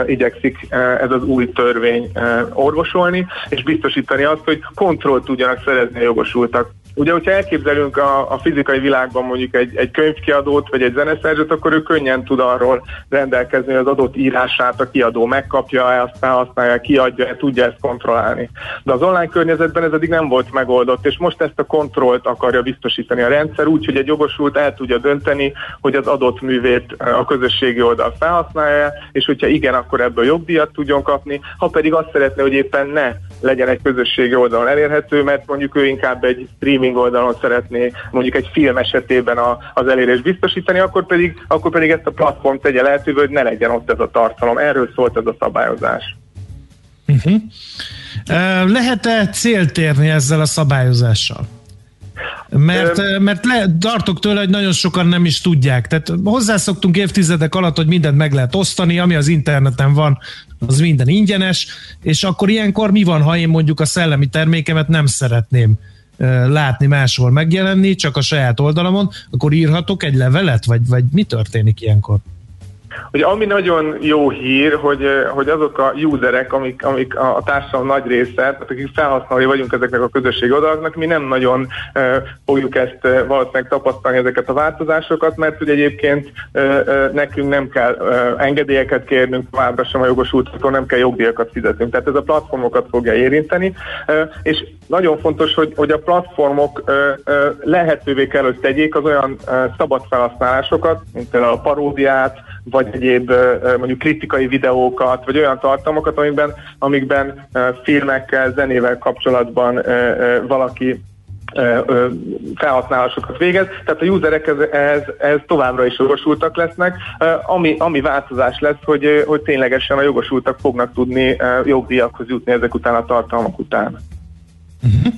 igyekszik ez az új törvény orvosolni, és biztosítani azt, hogy kontrollt tudjanak szerezni a jogosultak. Ugye, hogyha elképzelünk a, a fizikai világban mondjuk egy, egy könyvkiadót, vagy egy zeneszerzőt, akkor ő könnyen tud arról rendelkezni, hogy az adott írását a kiadó megkapja, aztán használja, kiadja, tudja ezt kontrollálni. De az online környezetben ez eddig nem volt megoldott, és most ezt a kontrollt akarja biztosítani a rendszer, úgy, hogy egy jogosult el tudja dönteni, hogy az adott művét a közösségi oldal felhasználja, és hogyha igen, akkor ebből jogdíjat tudjon kapni, ha pedig azt szeretné, hogy éppen ne legyen egy közösségi oldalon elérhető, mert mondjuk ő inkább egy streaming oldalon szeretné mondjuk egy film esetében a, az elérést biztosítani, akkor pedig, akkor pedig ezt a platform tegye lehetővé, hogy ne legyen ott ez a tartalom. Erről szólt ez a szabályozás. Uh-huh. Lehet-e célt érni ezzel a szabályozással? Mert, mert le, tartok tőle, hogy nagyon sokan nem is tudják. Tehát hozzászoktunk évtizedek alatt, hogy mindent meg lehet osztani, ami az interneten van, az minden ingyenes, és akkor ilyenkor mi van, ha én mondjuk a szellemi termékemet nem szeretném látni máshol megjelenni, csak a saját oldalamon, akkor írhatok egy levelet, vagy, vagy mi történik ilyenkor? Ugye, ami nagyon jó hír, hogy, hogy azok a userek, amik, amik a társadalom nagy része, akik felhasználói vagyunk ezeknek a közösségi oldalaknak, mi nem nagyon e, fogjuk ezt e, valószínűleg tapasztalni ezeket a változásokat, mert ugye egyébként e, e, nekünk nem kell e, engedélyeket kérnünk, továbbra sem a jogosultakon nem kell jogdíjakat fizetnünk. Tehát ez a platformokat fogja érinteni, e, és nagyon fontos, hogy, hogy a platformok e, e, lehetővé kell, hogy tegyék az olyan e, szabad felhasználásokat, mint például a paródiát, vagy egyéb mondjuk kritikai videókat, vagy olyan tartalmakat, amikben, amikben filmekkel, zenével kapcsolatban valaki felhasználásokat végez, tehát a userek ehhez, ehhez továbbra is jogosultak lesznek, ami, ami változás lesz, hogy, hogy ténylegesen a jogosultak fognak tudni jogdíjakhoz jutni ezek után a tartalmak után. Uh-huh.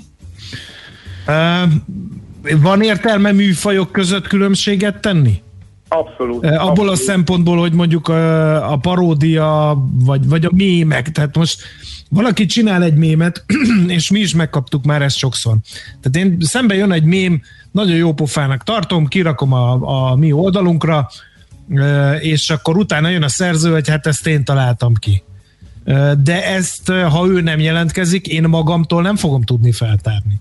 Uh, van értelme műfajok között különbséget tenni? Abszolút. Abból abszolút. A szempontból, hogy mondjuk a, a paródia, vagy, vagy a mémek, tehát most valaki csinál egy mémet, és mi is megkaptuk már ezt sokszor. Tehát én szembe jön egy mém, nagyon jó pofának tartom, kirakom a, a mi oldalunkra, és akkor utána jön a szerző, hogy hát ezt én találtam ki. De ezt, ha ő nem jelentkezik, én magamtól nem fogom tudni feltárni.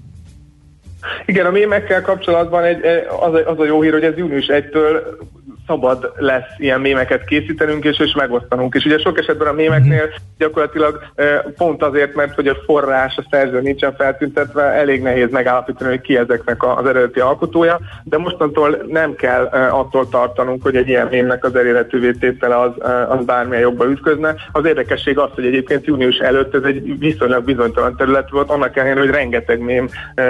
Igen, a mémekkel kapcsolatban egy, az, a, az a jó hír, hogy ez június elsejétől szabad lesz ilyen mémeket készítenünk és, és megosztanunk. És ugye sok esetben a mémeknél gyakorlatilag pont azért, mert hogy a forrás, a szerző nincsen feltüntetve, elég nehéz megállapítani, hogy ki ezeknek az eredeti alkotója, de mostantól nem kell attól tartanunk, hogy egy ilyen mémnek az elérhetővé tétele az, az bármilyen jobban ütközne. Az érdekesség az, hogy egyébként június előtt ez egy viszonylag bizonytalan terület volt, annak ellenére, hogy rengeteg mém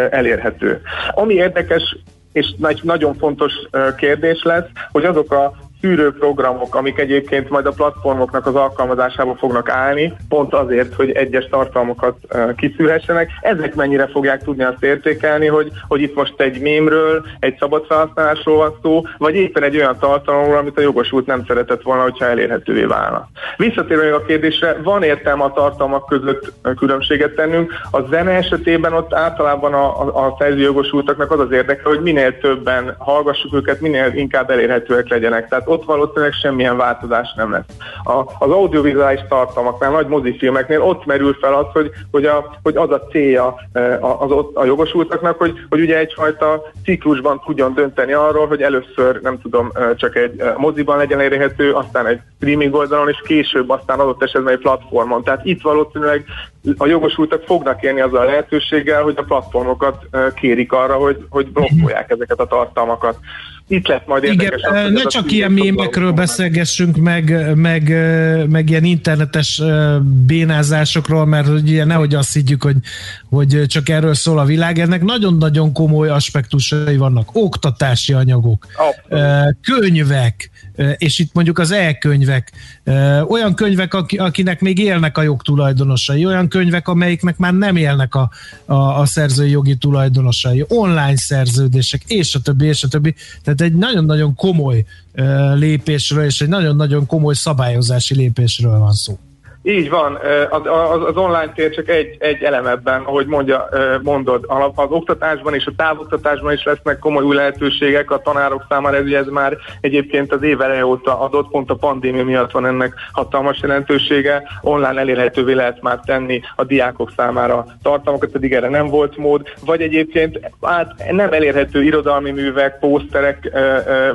elérhető. Ami érdekes, és nagy, nagyon fontos kérdés lesz, hogy azok a szűrőprogramok, amik egyébként majd a platformoknak az alkalmazásába fognak állni, pont azért, hogy egyes tartalmakat kiszűrhessenek, ezek mennyire fogják tudni azt értékelni, hogy, hogy itt most egy mémről, egy szabad felhasználásról van szó, vagy éppen egy olyan tartalomról, amit a jogosult nem szeretett volna, hogyha elérhetővé válna. Visszatérve a kérdésre, van értelme a tartalmak között különbséget tennünk. A zene esetében ott általában a, a, a szerző jogosultaknak az az érdeke, hogy minél többen hallgassuk őket, minél inkább elérhetőek legyenek. Tehát ott valószínűleg semmilyen változás nem lesz. A, az audiovizuális tartalmaknál, nagy mozifilmeknél ott merül fel az, hogy, hogy, a, hogy az a célja az, az, a jogosultaknak, hogy, hogy ugye egyfajta ciklusban tudjon dönteni arról, hogy először nem tudom, csak egy moziban legyen elérhető, aztán egy streaming oldalon, és később aztán adott esetben egy platformon. Tehát itt valószínűleg a jogosultak fognak élni azzal a lehetőséggel, hogy a platformokat kérik arra, hogy, hogy blokkolják ezeket a tartalmakat. Itt lesz majd érdekes. Igen, az, ne csak ilyen mémekről beszélgessünk, meg, meg, meg ilyen internetes bénázásokról, mert ugye nehogy azt higgyük, hogy, hogy csak erről szól a világ. Ennek nagyon-nagyon komoly aspektusai vannak. Oktatási anyagok, Abszolút. könyvek, és itt mondjuk az e-könyvek, olyan könyvek, akinek még élnek a jogtulajdonosai, olyan könyvek, amelyiknek már nem élnek a, a, a szerzői jogi tulajdonosai, online szerződések, és a többi, és a többi. Tehát egy nagyon-nagyon komoly lépésről, és egy nagyon-nagyon komoly szabályozási lépésről van szó. Így van, az, az, az online tér csak egy, egy elem ebben, ahogy mondja, mondod, az oktatásban és a távoktatásban is lesznek komoly új lehetőségek a tanárok számára, ez, ez már egyébként az év eleje óta adott, pont a pandémia miatt van ennek hatalmas jelentősége, online elérhetővé lehet már tenni a diákok számára tartalmakat, pedig erre nem volt mód, vagy egyébként át nem elérhető irodalmi művek, pószterek,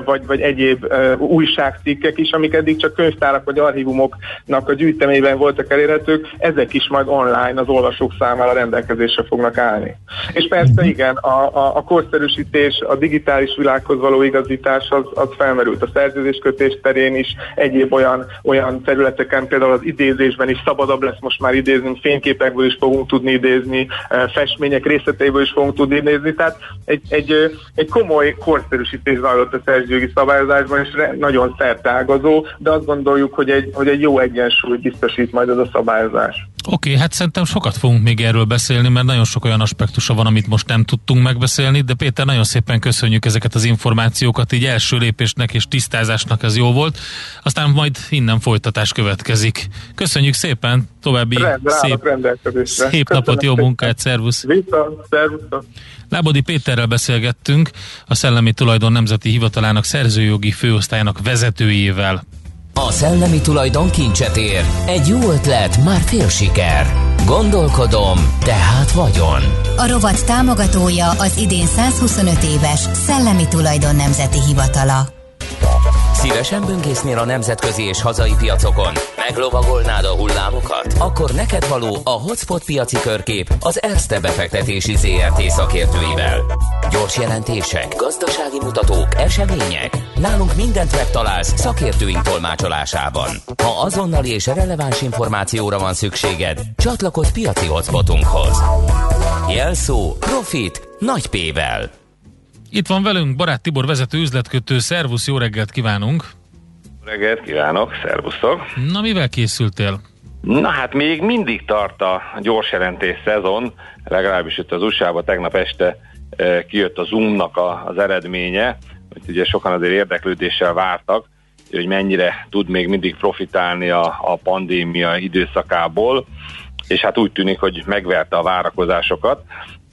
vagy, vagy egyéb újságcikkek is, amik eddig csak könyvtárak vagy archívumoknak a gyűjteményben voltak elérhetők, ezek is majd online az olvasók számára rendelkezésre fognak állni. És persze igen, a, a, a korszerűsítés, a digitális világhoz való igazítás az, az felmerült a szerződéskötés terén is, egyéb olyan, olyan területeken, például az idézésben is szabadabb lesz most már idézni, fényképekből is fogunk tudni idézni, festmények részleteiből is fogunk tudni idézni, tehát egy, egy, egy komoly korszerűsítés zajlott a szerződési szabályozásban, és nagyon szerteágazó, de azt gondoljuk, hogy egy, hogy egy jó egyensúly biztosít itt majd az a szabályozás. Oké, okay, hát szerintem sokat fogunk még erről beszélni, mert nagyon sok olyan aspektusa van, amit most nem tudtunk megbeszélni, de Péter, nagyon szépen köszönjük ezeket az információkat, így első lépésnek és tisztázásnak ez jó volt, aztán majd innen folytatás következik. Köszönjük szépen, további Rend, szép, szép napot, jó munkát, szervusz! Viszont, szervusztok! Lábodi Péterrel beszélgettünk, a Szellemi Tulajdon Nemzeti Hivatalának szerzőjogi főosztályának vezetőjével. A szellemi tulajdon kincset ér. Egy jó ötlet, már fél siker. Gondolkodom, tehát vagyon. A rovat támogatója az idén százhuszonöt éves Szellemi Tulajdon Nemzeti Hivatala. Szívesen böngésznél a nemzetközi és hazai piacokon? Meglovagolnád a hullámokat? Akkor neked való a hotspot piaci körkép az Erste Befektetési zé er té szakértőivel. Gyors jelentések, gazdasági mutatók, események. Nálunk mindent megtalálsz szakértőink tolmácsolásában. Ha azonnali és releváns információra van szükséged, csatlakozz piaci hotspotunkhoz. Jelszó Profit nagy P-vel. Itt van velünk Barát Tibor vezető üzletkötő. Szervusz, jó reggelt kívánunk! Jó reggelt kívánok, szervusztok! Na, mivel készültél? Na hát még mindig tart a gyors jelentés szezon, legalábbis itt az u es á-ba tegnap este e, kijött a Zoom-nak a, az eredménye, hogy ugye sokan azért érdeklődéssel vártak, hogy mennyire tud még mindig profitálni a, a pandémia időszakából, és hát úgy tűnik, hogy megverte a várakozásokat.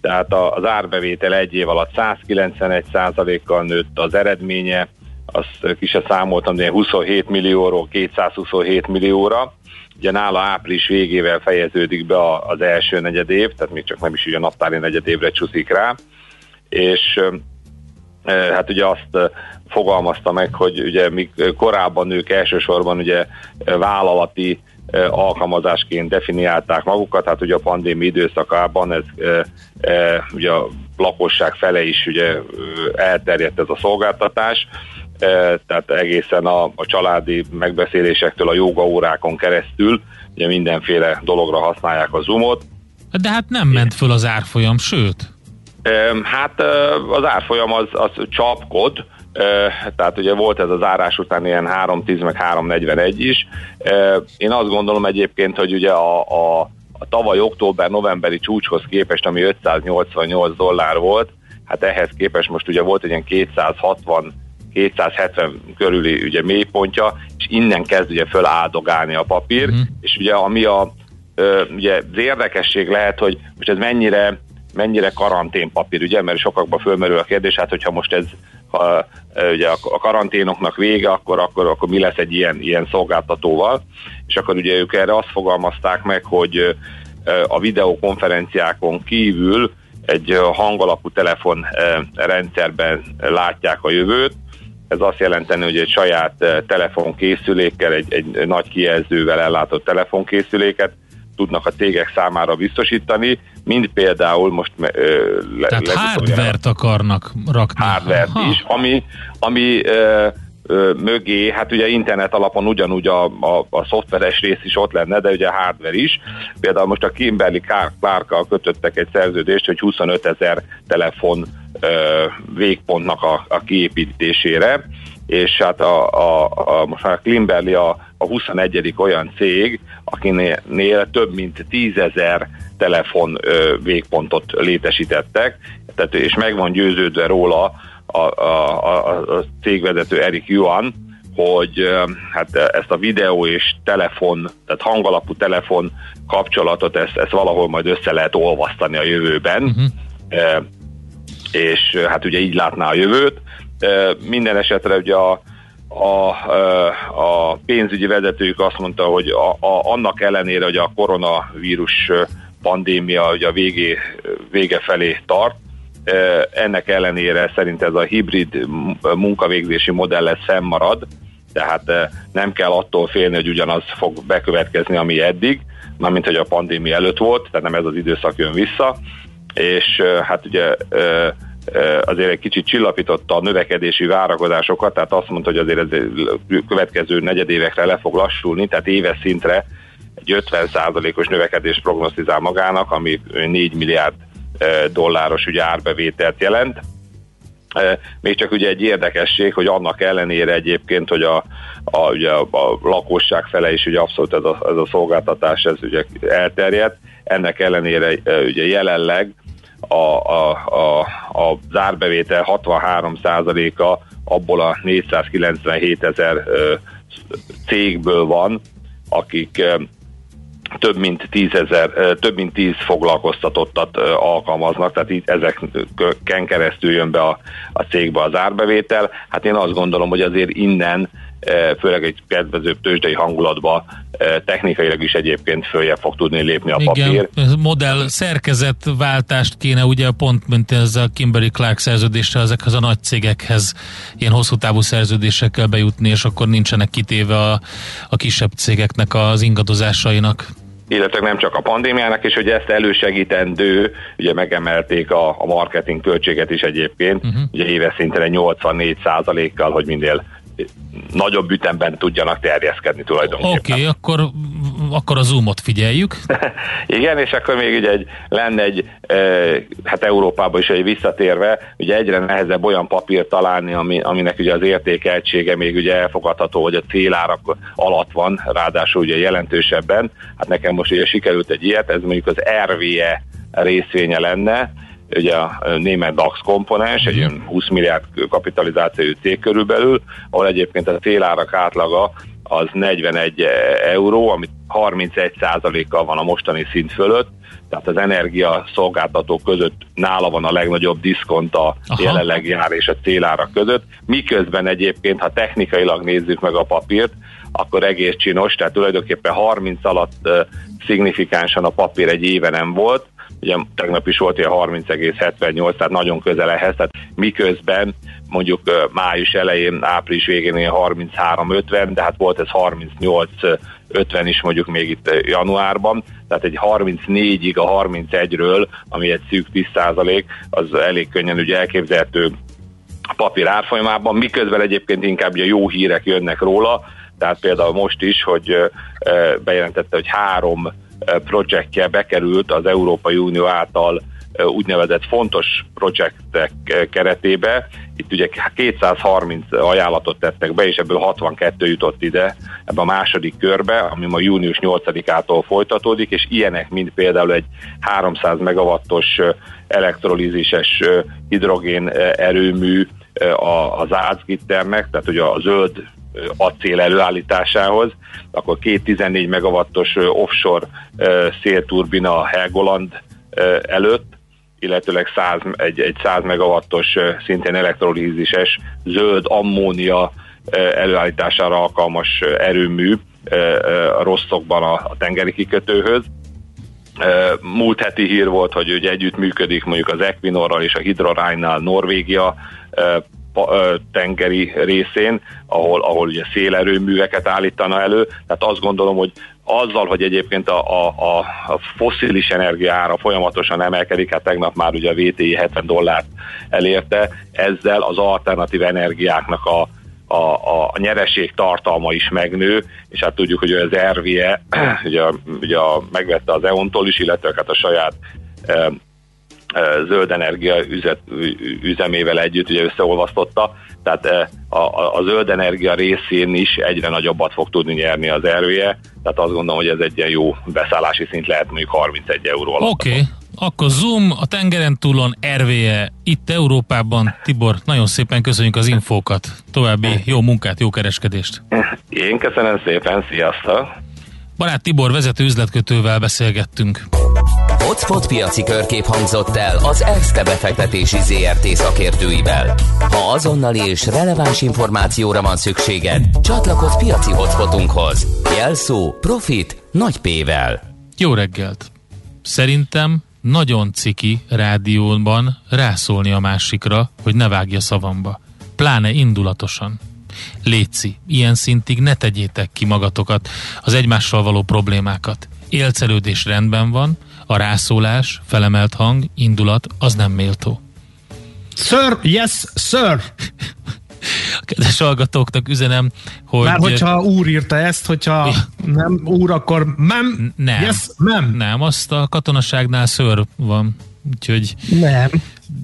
Tehát az árbevétel egy év alatt száz kilencvenegy százalékkal nőtt, az eredménye, azt ki se számoltam, de huszonhét millióról kétszázhuszonhét millióra. Ugye nála április végével fejeződik be az első negyedév, tehát még csak nem is ugye a naptári negyedévre csúszik rá, és hát ugye azt fogalmazta meg, hogy ugye míg korábban ők elsősorban ugye vállalati alkalmazásként definiálták magukat, hát ugye a pandémia időszakában ez e, e, ugye a lakosság fele is ugye elterjedt ez a szolgáltatás, e, tehát egészen a, a családi megbeszélésektől a jogaórákon keresztül ugye mindenféle dologra használják a Zoomot. De hát nem ment föl az árfolyam, sőt? E, hát az árfolyam az, az csapkod, tehát ugye volt ez az árás után ilyen három tíz meg három negyvenegy is. Én azt gondolom egyébként, hogy ugye a, a, a tavaly október-novemberi csúcshoz képest, ami ötszáznyolcvannyolc dollár volt, hát ehhez képest most ugye volt egy ilyen kétszázhatvan kétszázhetven körüli ugye mélypontja, és innen kezd ugye föláldogálni a papír, mm. és ugye ami a, ugye az érdekesség lehet, hogy most ez mennyire mennyire karanténpapír, ugye, mert sokakban fölmerül a kérdés, hát hogyha most ez a, ugye a karanténoknak vége, akkor, akkor, akkor mi lesz egy ilyen, ilyen szolgáltatóval, és akkor ugye ők erre azt fogalmazták meg, hogy a videokonferenciákon kívül egy hangalapú telefon rendszerben látják a jövőt. Ez azt jelenteni, hogy egy saját telefonkészülékkel, egy, egy nagy kijelzővel ellátott telefonkészüléket tudnak a cégek számára biztosítani, mint például most... Ö, le, tehát hardware-t akarnak rakni. Hardware is, ami, ami ö, ö, mögé, hát ugye internet alapon ugyanúgy a, a, a szoftveres rész is ott lenne, de ugye hardware is. Például most a Kimberly Clark-kal kötöttek egy szerződést, hogy huszonötezer telefon ö, végpontnak a, a kiépítésére, és hát a, a, a, most a Kimberly a, a huszonegyedik olyan cég, akinél több mint tízezer telefon ö, végpontot létesítettek, tehát, és meg van győződve róla a, a, a, a cégvezető Erik Yuan, hogy ö, hát ezt a videó és telefon, tehát hangalapú telefon kapcsolatot, ezt, ezt valahol majd össze lehet olvasztani a jövőben, uh-huh. e, és hát ugye így látná a jövőt. Minden esetre ugye a, a, a pénzügyi vezetőjük azt mondta, hogy a, a, annak ellenére, hogy a koronavírus pandémia ugye a végé, vége felé tart, ennek ellenére szerint ez a hibrid munkavégzési modell fennmarad, tehát nem kell attól félni, hogy ugyanaz fog bekövetkezni, ami eddig, na, mint hogy a pandémia előtt volt, tehát nem ez az időszak jön vissza, és hát ugye azért egy kicsit csillapította a növekedési várakozásokat, tehát azt mondta, hogy azért ez következő negyedévekre le fog lassulni, tehát éves szintre egy ötven százalékos növekedést prognosztizál magának, ami négy milliárd dolláros ugye árbevételt jelent. Még csak ugye egy érdekesség, hogy annak ellenére egyébként, hogy a, a, ugye a lakosság fele is ugye abszolút ez a, ez a szolgáltatás ez ugye elterjedt, ennek ellenére ugye jelenleg A, a, a, a zárbevétel hatvanhárom százaléka abból a négyszázkilencvenhétezer cégből van, akik ö, több mint tízezer, több mint tíz foglalkoztatottat ö, alkalmaznak, tehát így ezeken keresztül jön be a, a cégbe az árbevétel. Hát én azt gondolom, hogy azért innen főleg egy kedvezőbb tőzsdei hangulatba technikailag is egyébként följebb fog tudni lépni a papír. Igen, ez modell szerkezetváltást kéne, ugye pont mint ez a Kimberly Clark szerződéssel ezekhez a nagy cégekhez ilyen hosszú távú szerződésekkel bejutni, és akkor nincsenek kitéve a, a kisebb cégeknek az ingadozásainak. Illetve nem csak a pandémiának, és hogy ezt elősegítendő, ugye megemelték a, a marketing költséget is egyébként, uh-huh. ugye éves szinten nyolcvannégy százalékkal, hogy minél nagyobb ütemben tudjanak terjeszkedni tulajdonképpen. Oké, okay, akkor, akkor a Zoomot figyeljük. Igen, és akkor még ugye egy, lenne egy, e, hát Európában is egy visszatérve, ugye egyre nehezebb olyan papírt találni, ami, aminek ugye az értékeltsége még ugye elfogadható, hogy a célárak alatt van, ráadásul ugye jelentősebben. Hát nekem most ugye sikerült egy ilyet, ez mondjuk az er vé e részvénye lenne, ugye a német DAX komponens, egy ilyen húsz milliárd kapitalizációjú cég körülbelül, ahol egyébként a célárak átlaga az negyvenegy euró, amit harmincegy százalékkal van a mostani szint fölött, tehát az energia szolgáltatók között nála van a legnagyobb diszkont a Aha. jelenleg jár és a célárak között, miközben egyébként, ha technikailag nézzük meg a papírt, akkor egész csinos, tehát tulajdonképpen harminc alatt uh, szignifikánsan a papír egy éve nem volt, ugye tegnap is volt ilyen harminc egész hetvennyolc, tehát nagyon közel ehhez, tehát miközben mondjuk május elején, április végén ilyen harminchárom ötven, de hát volt ez harmincnyolc ötven is mondjuk még itt januárban, tehát egy harmincnégyig a harmincegyről, ami egy szűk tíz százalék, az elég könnyen ugye elképzelhető a papír árfolyamában, miközben egyébként inkább ugye jó hírek jönnek róla, tehát például most is, hogy bejelentette, hogy három projektje bekerült az Európai Unió által úgynevezett fontos projektek keretébe. Itt ugye kétszázharminc ajánlatot tettek be, és ebből hatvankettő jutott ide ebbe a második körbe, ami ma június nyolcadikától folytatódik, és ilyenek, mint például egy háromszáz megawattos elektrolízises hidrogén erőmű az Álcgitternek, tehát ugye a zöld acél előállításához, akkor két tizennégy megawattos offshore szélturbina Helgoland előtt, illetőleg száz, egy, egy száz megawattos szintén elektrolízises zöld ammónia előállítására alkalmas erőmű a Rosszokban a tengeri kikötőhöz. Múlt heti hír volt, hogy ugye együtt működik mondjuk az Equinorral és a Hydrorhine-nál Norvégia tengeri részén, ahol, ahol ugye szélerőműveket állítana elő, tehát azt gondolom, hogy azzal, hogy egyébként a, a, a fosszilis energia ára folyamatosan emelkedik, hát tegnap már ugye a vé té i hetven dollárt elérte, ezzel az alternatív energiáknak a, a, a nyereség tartalma is megnő, és hát tudjuk, hogy az er vé e ugye, ugye megvette az Eontól is, illetve hát a saját zöld energia üzet, üzemével együtt ugye összeolvasztotta, tehát a, a, a zöld energia részén is egyre nagyobbat fog tudni nyerni az er vé e, tehát azt gondolom, hogy ez egy ilyen jó beszállási szint lehet, mondjuk harmincegy euró alatt. Oké, okay. Akkor Zoom, a tengeren túlon er vé e, itt Európában. Tibor, nagyon szépen köszönjük az infókat, további jó munkát, jó kereskedést! Én köszönöm szépen, sziasztok! Barát Tibor vezető üzletkötővel beszélgettünk. Hotspot piaci körkép hangzott el az Erste Befektetési zé er té szakértőivel. Ha azonnali és releváns információra van szükséged, csatlakozz piaci hotspotunkhoz. Jelszó Profit nagy P-vel. Jó reggelt! Szerintem nagyon ciki rádióban rászólni a másikra, hogy ne vágja szavamba. Pláne indulatosan. Léci, ilyen szintig ne tegyétek ki magatokat, az egymással való problémákat. Élcelődés rendben van, a rászólás, felemelt hang, indulat, az nem méltó. Sir, yes, sir! Kedves hallgatóknak üzenem, hogy... Már hogyha úr írta ezt, hogyha nem úr, akkor mem, nem, yes, mem. Nem, azt a katonaságnál sir van, úgyhogy... Nem.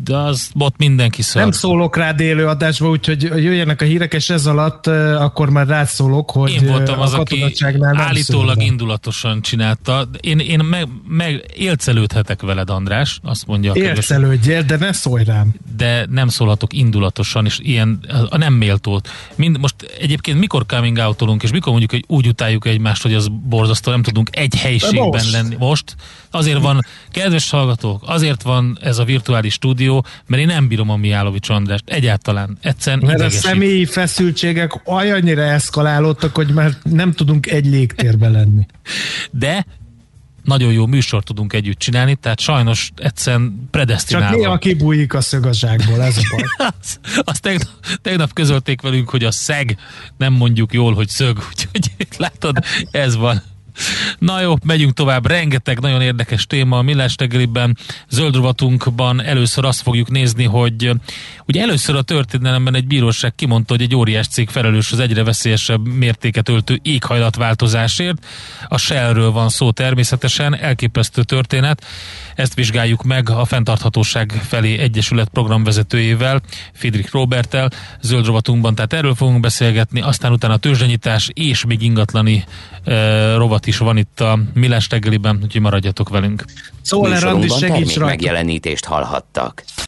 De az ott mindenki szar. Nem szólok rád élő adásba, úgyhogy jöjjenek a hírek, és ez alatt uh, akkor már rászólok, hogy én voltam az, aki állítólag indulatosan csinálta. Én, én meg, meg élcelődhetek veled, András, azt mondja. Élcelődjél, de ne szólj rám. De nem szólhatok indulatosan, és ilyen a nem méltót. Mind, most egyébként mikor coming out-olunk, és mikor mondjuk, hogy úgy utáljuk egymást, hogy az borzasztó, nem tudunk egy helyiségben most lenni. Most azért van, kedves hallgatók, azért van ez a virtuális stúdió, stúdió, mert én nem bírom a Mihálovics Andrást. Egyáltalán. Egyszerűen mert idegesít. A személyi feszültségek olyannyira eszkalálódtak, hogy már nem tudunk egy légtérben lenni. De nagyon jó műsort tudunk együtt csinálni, tehát sajnos egyszerűen predesztinálva. Csak néha kibújik a szög a zsákból, ez a baj. Azt az tegnap, tegnap közölték velünk, hogy a szeg, nem mondjuk jól, hogy szög, úgyhogy látod, ez van. Na jó, megyünk tovább, rengeteg nagyon érdekes téma a Millás reggeliben, zöld rovatunkban először azt fogjuk nézni, hogy ugye először a történelemben egy bíróság kimondta, hogy egy óriás cég felelős az egyre veszélyesebb mértéket öltő éghajlatváltozásért, a Shellről van szó természetesen, elképesztő történet, ezt vizsgáljuk meg a Fenntarthatóság felé Egyesület programvezetőjével, Friedrich Roberttel, zöld rovatunkban, tehát erről fogunk beszélgetni, aztán utána a tőzsdenyítás és még ingatlani e, rovat is van itt a Millás reggeliben, úgyhogy maradjatok velünk. Szóval Randi, segíts rajta. Termék megjelenítést hallhattak.